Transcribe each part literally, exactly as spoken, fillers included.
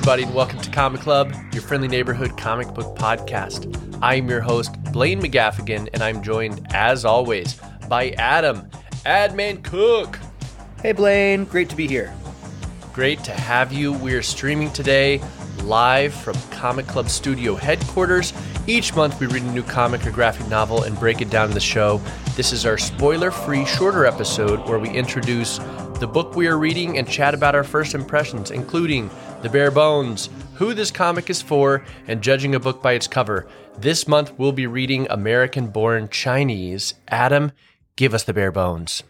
everybody, and welcome to Comic Club, your friendly neighborhood comic book podcast. I'm your host, Blaine McGaffigan, and I'm joined, as always, by Adam, Adman Cook. Hey, Blaine. Great to be here. Great to have you. We're streaming today live from Comic Club Studio headquarters. Each month, we read a new comic or graphic novel and break it down in the show. This is our spoiler-free, shorter episode where we introduce the book we are reading and chat about our first impressions, including the bare bones, who this comic is for, and judging a book by its cover. This month, we'll be reading American-Born Chinese. Adam, give us the bare bones.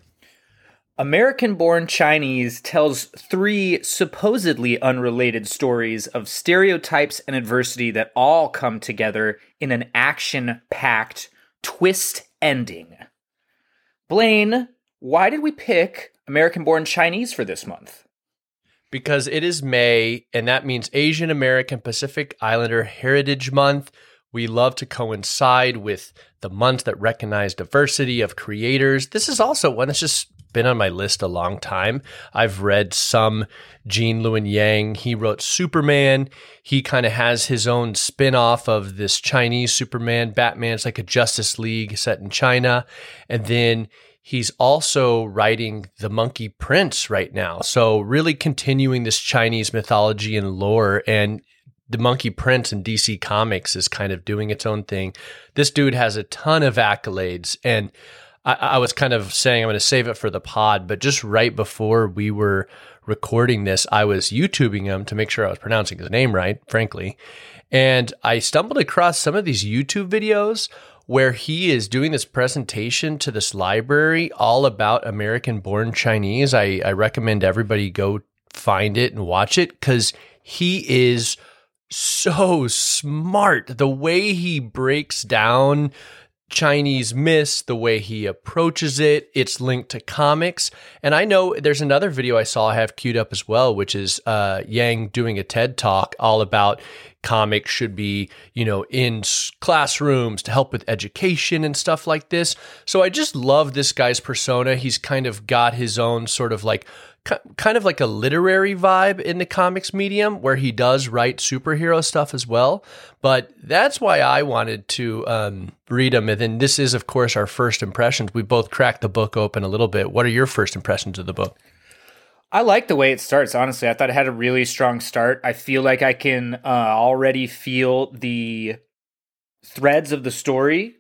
American-Born Chinese tells three supposedly unrelated stories of stereotypes and adversity that all come together in an action-packed twist ending. Blaine, why did we pick American-Born Chinese for this month? Because it is May, and that means Asian American Pacific Islander Heritage Month. We love to coincide with the months that recognize diversity of creators. This is also one that's just been on my list a long time. I've read some Gene Luen Yang. He wrote Superman. He kind of has his own spin-off of this Chinese Superman. Batman's like a Justice League set in China. And then he's also writing The Monkey Prince right now. So really continuing this Chinese mythology and lore, and The Monkey Prince in D C Comics is kind of doing its own thing. This dude has a ton of accolades, and I, I was kind of saying I'm going to save it for the pod, but just right before we were recording this, I was YouTubing him to make sure I was pronouncing his name right, frankly, and I stumbled across some of these YouTube videos where he is doing this presentation to this library all about American-Born Chinese. I, I recommend everybody go find it and watch it because he is so smart. The way he breaks down Chinese myths, the way he approaches it, it's linked to comics. And I know there's another video I saw I have queued up as well, which is uh, Yang doing a TED Talk all about comics should be, you know, in classrooms to help with education and stuff like this. So I just love this guy's persona. He's kind of got his own sort of like, kind of like a literary vibe in the comics medium where he does write superhero stuff as well. But that's why I wanted to um, read him. And then this is, of course, our first impressions. We both cracked the book open a little bit. What are your first impressions of the book? I like the way it starts, honestly. I thought it had a really strong start. I feel like I can uh, already feel the threads of the story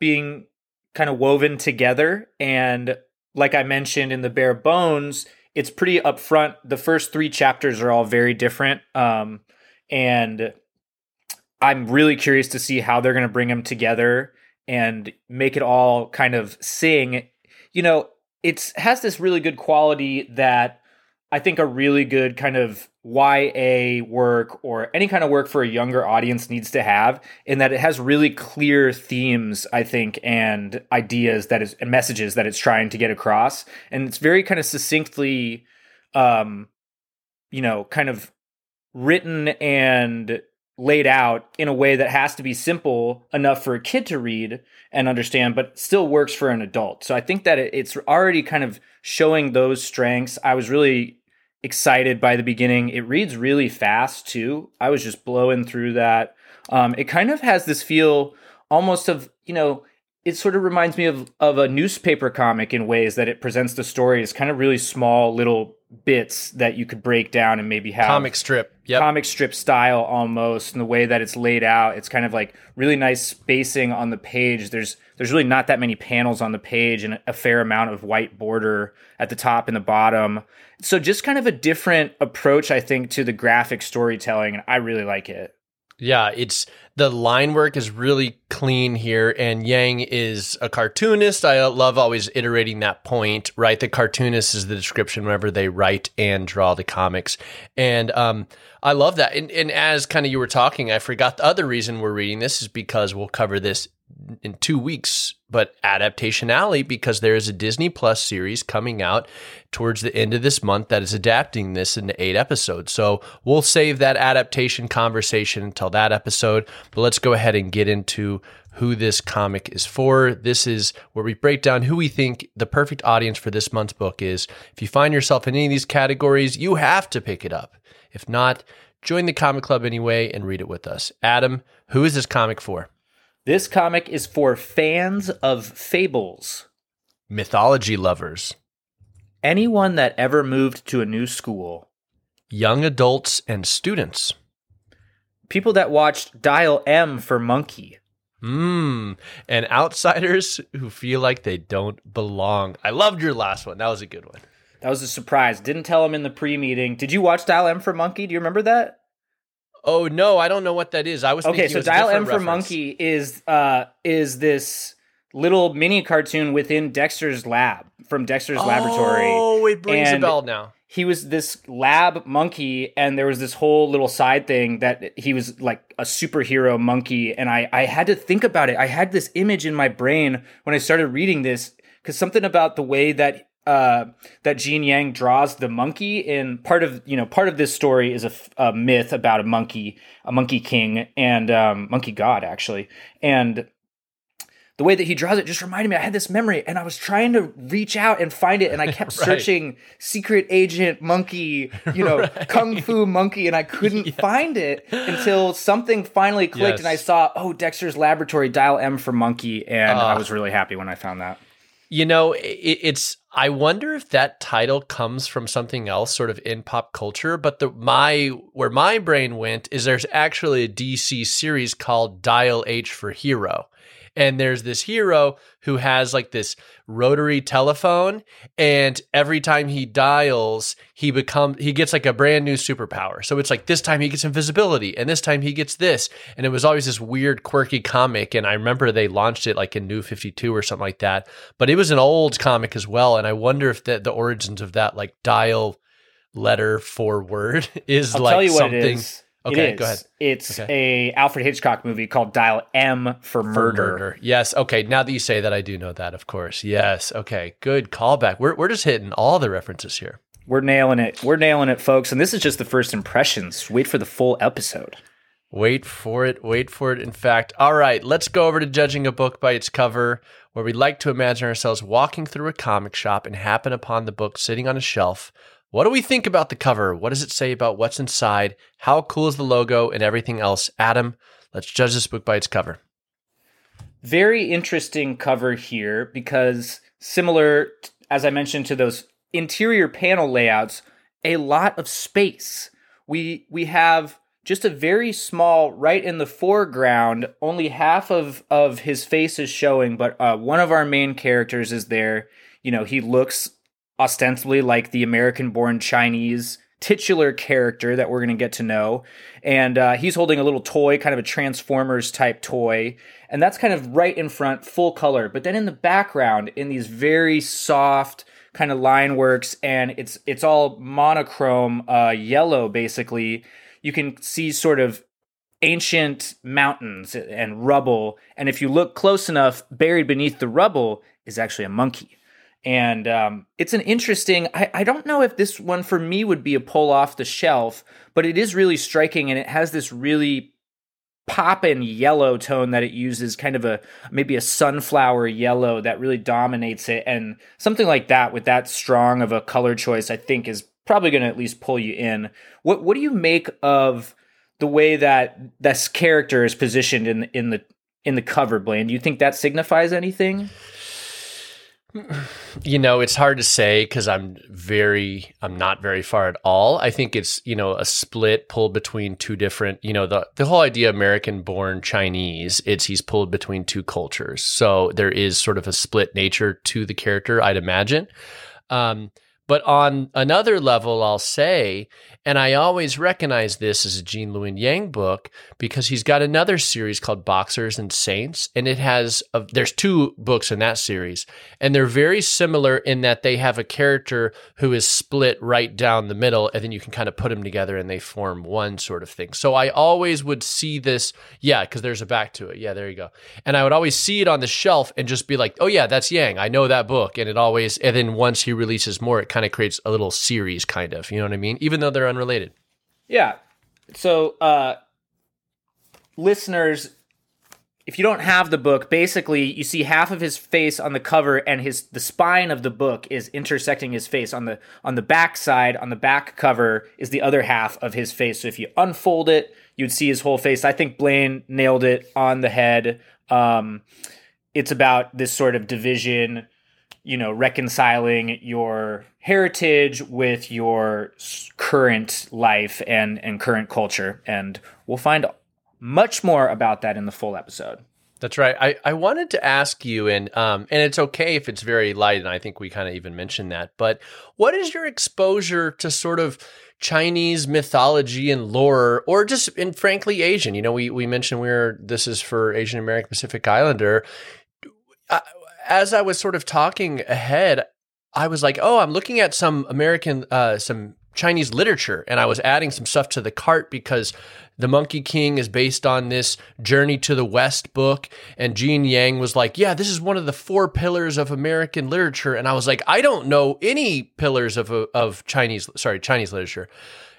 being kind of woven together. And like I mentioned in the bare bones, it's pretty upfront. The first three chapters are all very different. Um, and I'm really curious to see how they're going to bring them together and make it all kind of sing. You know, it has this really good quality that I think a really good kind of Y A work or any kind of work for a younger audience needs to have, in that it has really clear themes, I think, and ideas that is, and messages that it's trying to get across. And it's very kind of succinctly, um, you know, kind of written and laid out in a way that has to be simple enough for a kid to read and understand, but still works for an adult. So I think that it's already kind of showing those strengths. I was really excited by the beginning. It reads really fast too. I was just blowing through that. Um, it kind of has this feel almost of, you know, it sort of reminds me of, of a newspaper comic in ways that it presents the story as kind of really small little bits that you could break down and maybe have. Comic strip. Yep. Comic strip style almost, and the way that it's laid out. It's kind of like really nice spacing on the page. There's there's really not that many panels on the page, and a fair amount of white border at the top and the bottom. So just kind of a different approach, I think, to the graphic storytelling, and I really like it. Yeah, it's the line work is really clean here, and Yang is a cartoonist. I love always iterating that point, right? The cartoonist is the description whenever they write and draw the comics, and um, I love that. And, and as kind of you were talking, I forgot the other reason we're reading this is because we'll cover this in two weeks, but Adaptation Alley, because there is a Disney Plus series coming out towards the end of this month that is adapting this into eight episodes. So we'll save that adaptation conversation until that episode, but let's go ahead and get into who this comic is for. This is where we break down who we think the perfect audience for this month's book is. If you find yourself in any of these categories, you have to pick it up. If not, Join the comic club anyway and read it with us. Adam, who is this comic for? This comic is for fans of fables. Mythology lovers. Anyone that ever moved to a new school. Young adults and students. People that watched Dial M for Monkey. Mmm. And outsiders who feel like they don't belong. I loved your last one. That was a good one. That was a surprise. Didn't tell him in the pre-meeting. Did you watch Dial M for Monkey? Do you remember that? Oh, no. I don't know what that is. I was thinking it was a different reference. Okay, so Dial M for Monkey is uh, is this little mini cartoon within Dexter's Lab, from Dexter's Laboratory. Oh, it brings and a bell now. He was this lab monkey, and there was this whole little side thing that he was like a superhero monkey, and I, I had to think about it. I had this image in my brain when I started reading this, because something about the way that uh, that Gene Yang draws the monkey in part of, you know, part of this story is a, a myth about a monkey, a monkey king, and um, monkey god, actually, and the way that he draws it just reminded me, I had this memory, and I was trying to reach out and find it, and I kept right. searching secret agent monkey, you know, right. kung fu monkey, and I couldn't yeah. find it until something finally clicked, yes. and I saw, oh, Dexter's Laboratory, Dial M for Monkey, and uh, I was really happy when I found that. You know, it, it's, I wonder if that title comes from something else sort of in pop culture, but the my where my brain went is there's actually a D C series called Dial H for Hero. And there's this hero who has like this rotary telephone, and every time he dials, he becomes he gets like a brand new superpower. So it's like this time he gets invisibility, and this time he gets this. And it was always this weird, quirky comic. And I remember they launched it like in New fifty-two or something like that. But it was an old comic as well. And I wonder if the, the origins of that like dial letter for word is I'll like tell you something. What it is. Okay, it is. Go ahead. It's okay. a Alfred Hitchcock movie called Dial M for Murder. for Murder. Yes. Okay. Now that you say that, I do know that, of course. Yes. Okay. Good callback. We're we're just hitting all the references here. We're nailing it. We're nailing it, folks. And this is just the first impressions. Wait for the full episode. Wait for it. Wait for it. In fact, all right, let's go over to judging a book by its cover, where we like to imagine ourselves walking through a comic shop and happen upon the book sitting on a shelf. What do we think about the cover? What does it say about what's inside? How cool is the logo and everything else? Adam, let's judge this book by its cover. Very interesting cover here because similar, as I mentioned, to those interior panel layouts, a lot of space. We we have just a very small, right in the foreground, only half of, of his face is showing, but uh, one of our main characters is there. You know, he looks ostensibly like the American-born Chinese titular character that we're going to get to know. And uh, he's holding a little toy, kind of a Transformers-type toy. And that's kind of right in front, full color. But then in the background, in these very soft kind of line works, and it's it's all monochrome uh, yellow, basically, you can see sort of ancient mountains and rubble. And if you look close enough, buried beneath the rubble is actually a monkey. And um, it's an interesting, I, I don't know if this one for me would be a pull off the shelf, but it is really striking, and it has this really poppin' yellow tone that it uses, kind of a, maybe a sunflower yellow that really dominates it. And something like that with that strong of a color choice, I think is probably going to at least pull you in. What what do you make of the way that this character is positioned in in the in the cover, Blaine? Do you think that signifies anything? You know, it's hard to say because I'm very, I'm not very far at all. I think it's, you know, a split pulled between two different, you know, the, the whole idea of American-born Chinese, it's he's pulled between two cultures. So there is sort of a split nature to the character, I'd imagine. Um, but on another level, I'll say, and I always recognize this as a Gene Luen Yang book because he's got another series called Boxers and Saints, and it has a, there's two books in that series, and they're very similar in that they have a character who is split right down the middle, and then you can kind of put them together and they form one sort of thing. So I always would see this, yeah, because there's a back to it. Yeah, there you go. And I would always see it on the shelf and just be like, oh yeah, that's Yang. I know that book. And it always, and then once he releases more, it kind of creates a little series, kind of, you know what I mean? Even though they're unrelated. Yeah. So, uh, listeners, if you don't have the book, basically you see half of his face on the cover, and his the spine of the book is intersecting his face. On the on the back side, on the back cover, is the other half of his face. So if you unfold it, you'd see his whole face. I think Blaine nailed it on the head. Um, it's about this sort of division, you know, reconciling your heritage with your current life and, and current culture. And we'll find much more about that in the full episode. That's right. I, I wanted to ask you, and um, and it's okay if it's very light, and I think we kind of even mentioned that, but what is your exposure to sort of Chinese mythology and lore, or just, and frankly, Asian? You know, we, we mentioned we we're, this is for Asian American Pacific Islander. I, as I was sort of talking ahead, I was like, oh, I'm looking at some American, uh, some Chinese literature, and I was adding some stuff to the cart because The Monkey King is based on this Journey to the West book, and Gene Yang was like, yeah, this is one of the four pillars of American literature, and I was like, I don't know any pillars of of Chinese, sorry, Chinese literature.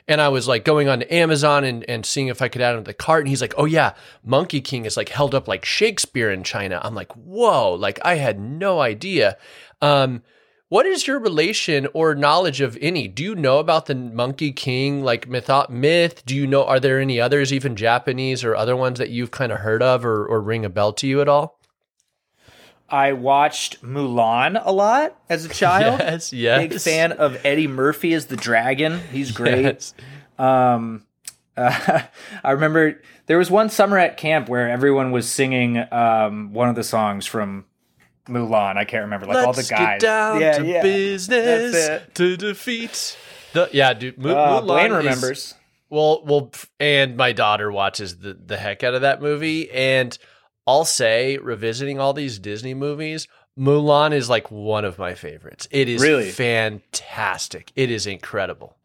And I was like going on to Amazon and, and seeing if I could add it to the cart. And he's like, oh yeah, Monkey King is like held up like Shakespeare in China. I'm like, whoa, like I had no idea. Um, what is your relation or knowledge of any? Do you know about the Monkey King, like myth, myth? Do you know, are there any others, even Japanese or other ones that you've kind of heard of or, or ring a bell to you at all? I watched Mulan a lot as a child. Yes, yes. Big fan of Eddie Murphy as the dragon. He's great. Yes. Um, uh, I remember there was one summer at camp where everyone was singing um, one of the songs from Mulan. I can't remember. Like Let's all the guys. Get down yeah, to yeah. business to defeat. The, yeah, dude. M- uh, Mulan Blaine remembers. Is, well, well, and my daughter watches the, the heck out of that movie, and I'll say, revisiting all these Disney movies, Mulan is like one of my favorites. It is really fantastic. It is incredible.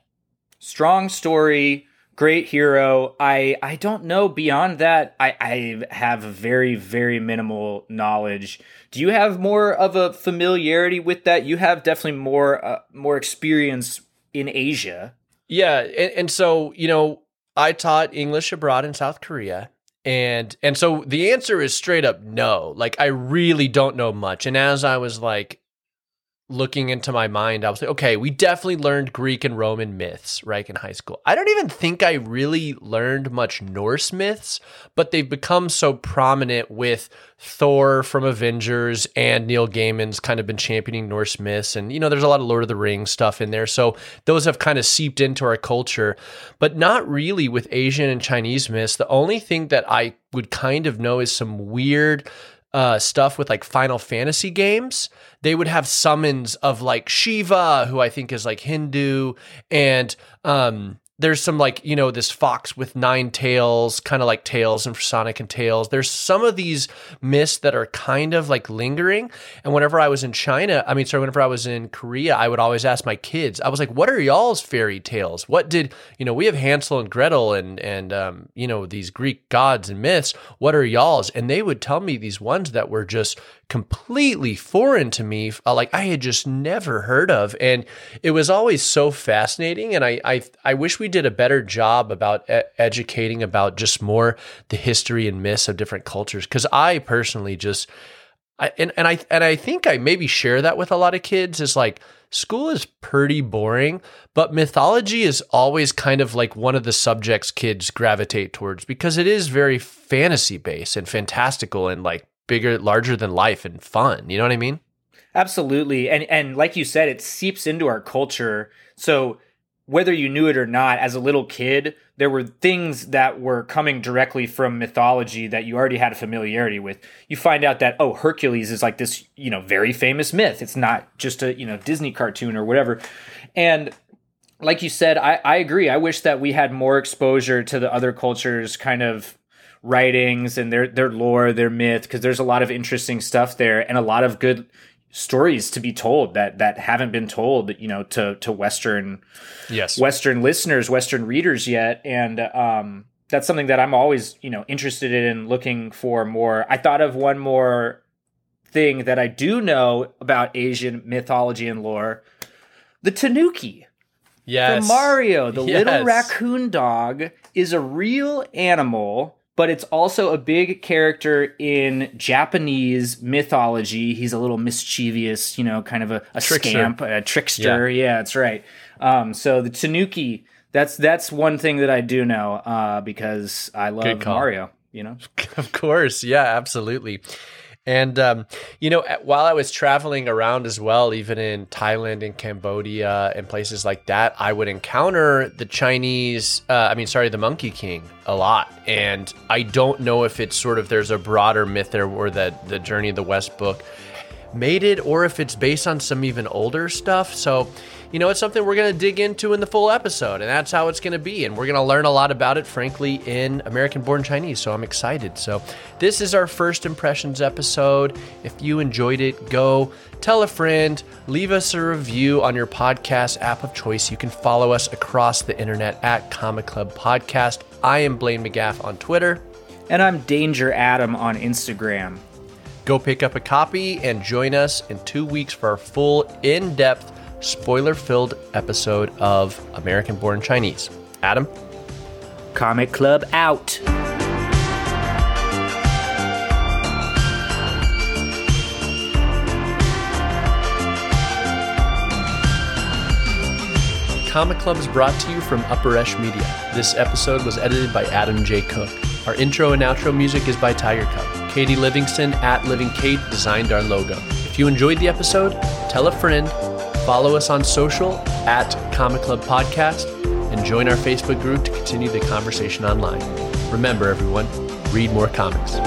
Strong story, great hero. I, I don't know beyond that. I, I have very, very minimal knowledge. Do you have more of a familiarity with that? You have definitely more uh, more experience in Asia. Yeah, and, and so, you know, I taught English abroad in South Korea. And and so the answer is straight up no. Like, I really don't know much. And as I was like looking into my mind, I was like, okay, we definitely learned Greek and Roman myths, right, in high school. I don't even think I really learned much Norse myths, but they've become so prominent with Thor from Avengers, and Neil Gaiman's kind of been championing Norse myths. And, you know, there's a lot of Lord of the Rings stuff in there. So those have kind of seeped into our culture, but not really with Asian and Chinese myths. The only thing that I would kind of know is some weird Uh, stuff with like Final Fantasy games. They would have summons of like Shiva, who I think is like Hindu, and um, there's some like, you know, this fox with nine tails, kind of like Tails and Sonic and Tails. There's some of these myths that are kind of like lingering. And whenever I was in China, I mean, sorry, whenever I was in Korea, I would always ask my kids, I was like, what are y'all's fairy tales? What did, you know, we have Hansel and Gretel and, and um, you know, these Greek gods and myths. What are y'all's? And they would tell me these ones that were just completely foreign to me, uh, like I had just never heard of. And it was always so fascinating. And I I, I wish we did a better job about e- educating about just more the history and myths of different cultures. Because I personally just, I, and, and I and I think I maybe share that with a lot of kids, is like, school is pretty boring, but mythology is always kind of like one of the subjects kids gravitate towards, because it is very fantasy-based and fantastical and like bigger, larger than life and fun. You know what I mean? Absolutely. And and like you said, it seeps into our culture. So whether you knew it or not, as a little kid, there were things that were coming directly from mythology that you already had a familiarity with. You find out that, oh, Hercules is like this, you know, very famous myth. It's not just a, you know, Disney cartoon or whatever. And like you said, I, I agree. I wish that we had more exposure to the other cultures kind of writings and their their lore, their myth, because there's a lot of interesting stuff there and a lot of good stories to be told that that haven't been told, you know, to to Western yes Western listeners, Western readers yet. And um that's something that I'm always, you know, interested in looking for more. I thought of one more thing that I do know about Asian mythology and lore: the Tanuki. Yes. From Mario, the yes. little raccoon dog is a real animal, but it's also a big character in Japanese mythology. He's a little mischievous, you know, kind of a, a trickster. scamp, a trickster. Yeah, yeah, that's right. Um, so the Tanuki, that's that's one thing that I do know uh, because I love Mario, you know? Of course. Yeah, absolutely. And, um, you know, while I was traveling around as well, even in Thailand and Cambodia and places like that, I would encounter the Chinese, uh, I mean, sorry, the Monkey King a lot. And I don't know if it's sort of, there's a broader myth there or that the Journey of the West book made it, or if it's based on some even older stuff. So, you know, it's something we're going to dig into in the full episode, and that's how it's going to be. And we're going to learn a lot about it, frankly, in American-Born Chinese. So I'm excited. So this is our first impressions episode. If you enjoyed it, go tell a friend, leave us a review on your podcast app of choice. You can follow us across the internet at Comic Club Podcast. I am Blaine McGaff on Twitter. And I'm Danger Adam on Instagram. Go pick up a copy and join us in two weeks for our full, in-depth, spoiler-filled episode of American-Born Chinese. Adam? Comic Club out. Comic Club is brought to you from Upper Esh Media. This episode was edited by Adam J. Cook. Our intro and outro music is by Tiger Cup. Katie Livingston at Living Kate designed our logo. If you enjoyed the episode, tell a friend, follow us on social at Comic Club Podcast, and join our Facebook group to continue the conversation online. Remember, everyone, read more comics.